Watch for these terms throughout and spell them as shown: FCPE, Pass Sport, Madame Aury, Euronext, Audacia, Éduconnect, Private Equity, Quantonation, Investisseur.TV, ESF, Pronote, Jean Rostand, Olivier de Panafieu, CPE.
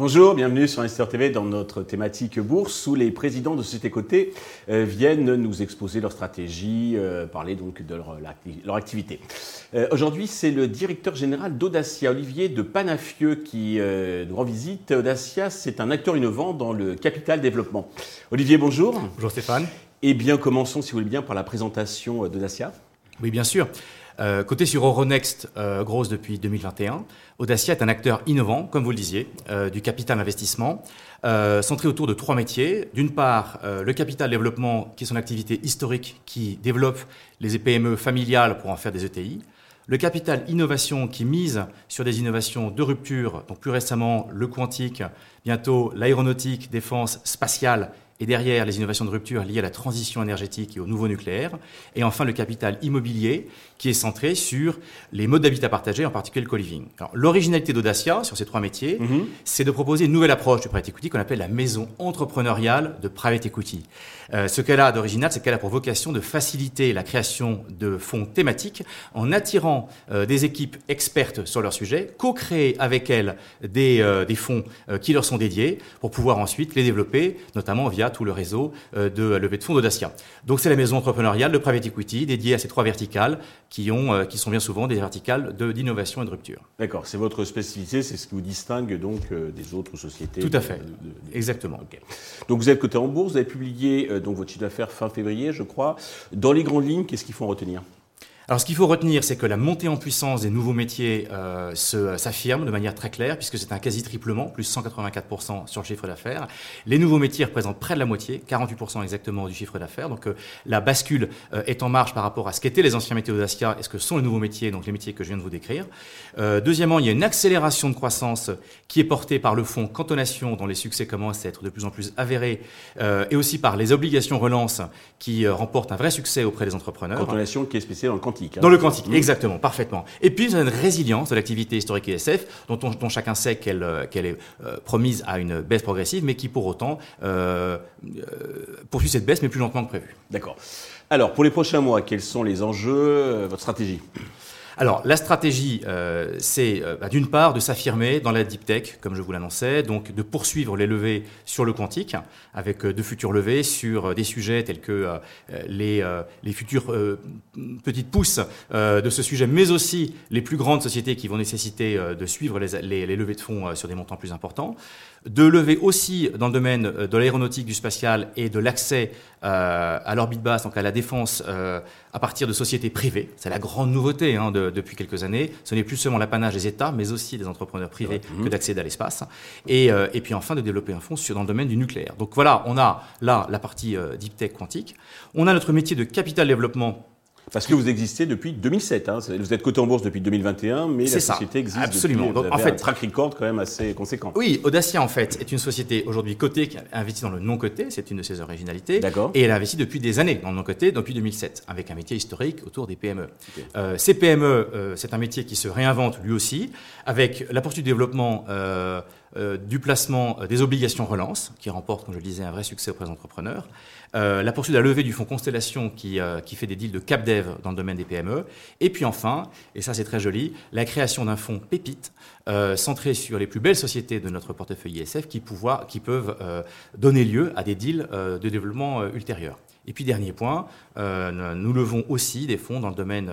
Bonjour, bienvenue sur Investisseur.TV dans notre thématique bourse où les présidents de sociétés cotées viennent nous exposer leur stratégie, parler donc de leur activité. Aujourd'hui, c'est le directeur général d'Audacia, Olivier de Panafieu, qui nous rend visite. Audacia, c'est un acteur innovant dans le capital développement. Olivier, bonjour. Bonjour Stéphane. Eh bien, commençons, si vous voulez bien, par la présentation d'Audacia. Oui, bien sûr. Coté sur Euronext, grosse depuis 2021, Audacia est un acteur innovant, comme vous le disiez, du capital investissement, centré autour de trois métiers. D'une part, le capital développement, qui est son activité historique, qui développe les PME familiales pour en faire des ETI. Le capital innovation, qui mise sur des innovations de rupture, donc plus récemment le quantique, bientôt l'aéronautique, défense, spatiale, et derrière les innovations de rupture liées à la transition énergétique et au nouveau nucléaire. Et enfin, le capital immobilier qui est centré sur les modes d'habitat partagé, en particulier le co-living. Alors, l'originalité d'Audacia sur ces trois métiers, c'est de proposer une nouvelle approche du private equity qu'on appelle la maison entrepreneuriale de private equity. Ce qu'elle a d'original, c'est qu'elle a pour vocation de faciliter la création de fonds thématiques en attirant des équipes expertes sur leur sujet, co-créer avec elles des fonds qui leur sont dédiés pour pouvoir ensuite les développer, notamment via tout le réseau de levée de fonds d'Audacia. Donc c'est la maison entrepreneuriale, le private equity, dédiée à ces trois verticales qui sont bien souvent des verticales d'innovation et de rupture. D'accord, c'est votre spécificité, c'est ce qui vous distingue donc des autres sociétés. Tout à fait, exactement. Okay. Donc vous êtes coté en bourse, vous avez publié donc votre chiffre d'affaires fin février, je crois. Dans les grandes lignes, qu'est-ce qu'il faut en retenir ? Alors, ce qu'il faut retenir, c'est que la montée en puissance des nouveaux métiers s'affirme de manière très claire, puisque c'est un quasi-triplement, plus 184% sur le chiffre d'affaires. Les nouveaux métiers représentent près de la moitié, 48% exactement du chiffre d'affaires. Donc, la bascule est en marche par rapport à ce qu'étaient les anciens métiers d'Audacia et ce que sont les nouveaux métiers, donc les métiers que je viens de vous décrire. Deuxièmement, il y a une accélération de croissance qui est portée par le fonds Quantonation, dont les succès commencent à être de plus en plus avérés, et aussi par les obligations relance qui remportent un vrai succès auprès des entrepreneurs. Quantonation qui est spéciale dans le quantique. Dans le quantique, exactement, parfaitement. Et puis, il y a une résilience de l'activité historique ESF, dont chacun sait qu'elle est promise à une baisse progressive, mais qui pour autant poursuit cette baisse, mais plus lentement que prévu. D'accord. Alors, pour les prochains mois, quels sont les enjeux, votre stratégie ? Alors, la stratégie, c'est d'une part de s'affirmer dans la deep tech, comme je vous l'annonçais, donc de poursuivre les levées sur le quantique, avec de futures levées sur des sujets tels que les futures petites pousses de ce sujet, mais aussi les plus grandes sociétés qui vont nécessiter de suivre les levées de fonds sur des montants plus importants. De lever aussi dans le domaine de l'aéronautique, du spatial et de l'accès à l'orbite basse, donc à la défense, à partir de sociétés privées. C'est la grande nouveauté hein, depuis quelques années. Ce n'est plus seulement l'apanage des États, mais aussi des entrepreneurs privés que d'accéder à l'espace. Et puis enfin, de développer un fonds dans le domaine du nucléaire. Donc voilà, on a là la partie deep tech quantique. On a notre métier de capital développement. Parce que vous existez depuis 2007, hein. Vous êtes coté en bourse depuis 2021, mais c'est la société existe absolument. Depuis, donc, vous avez en fait, un track record quand même assez conséquent. Oui, Audacia en fait est une société aujourd'hui cotée qui investit dans le non-coté, c'est une de ses originalités. D'accord. Et elle investit depuis des années dans le non-coté, depuis 2007, avec un métier historique autour des PME. Okay. Ces PME, c'est un métier qui se réinvente lui aussi, avec la poursuite du développement du placement des obligations relance, qui remporte, comme je le disais, un vrai succès auprès des entrepreneurs, la poursuite de la levée du fonds Constellation qui fait des deals de CapDev dans le domaine des PME, et puis enfin, et ça c'est très joli, la création d'un fonds Pépite centré sur les plus belles sociétés de notre portefeuille ISF qui peuvent donner lieu à des deals de développement ultérieurs. Et puis dernier point, nous levons aussi des fonds dans le domaine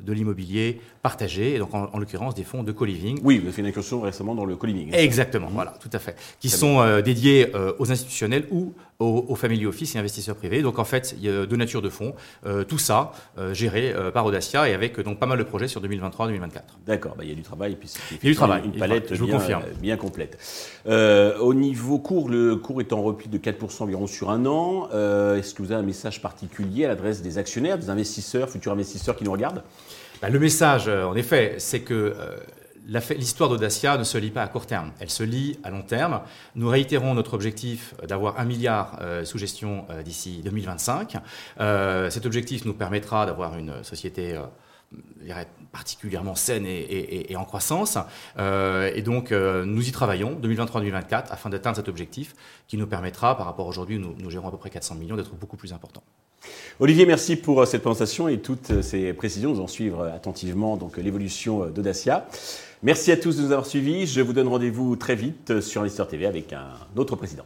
de l'immobilier partagé, et donc en l'occurrence des fonds de co-living. Oui, vous avez fait une incursion récemment dans le co-living. Exactement, voilà, tout à fait. Qui sont dédiés aux institutionnels ou aux family office et investisseurs privés. Donc en fait, il y a deux natures de fonds, tout ça géré par Audacia et avec donc pas mal de projets sur 2023-2024. D'accord, bah, il y a du travail. Puis il y a du travail, une palette bien complète. Au niveau cours, le cours est en repli de 4% environ sur un an. Est-ce que vous avez un message particulier à l'adresse des actionnaires, des investisseurs, futurs investisseurs qui nous regardent ? Bah, le message, en effet, c'est que l'histoire d'Audacia ne se lit pas à court terme, elle se lit à long terme. Nous réitérons notre objectif d'avoir 1 milliard sous gestion d'ici 2025. Cet objectif nous permettra d'avoir une société particulièrement saine et en croissance. Et donc, nous y travaillons, 2023-2024, afin d'atteindre cet objectif qui nous permettra, par rapport à aujourd'hui, nous gérons à peu près 400 millions, d'être beaucoup plus important. Olivier, merci pour cette présentation et toutes ces précisions. Nous allons suivre attentivement donc, l'évolution d'Audacia. Merci à tous de nous avoir suivis. Je vous donne rendez-vous très vite sur Investisseur.TV avec un autre président.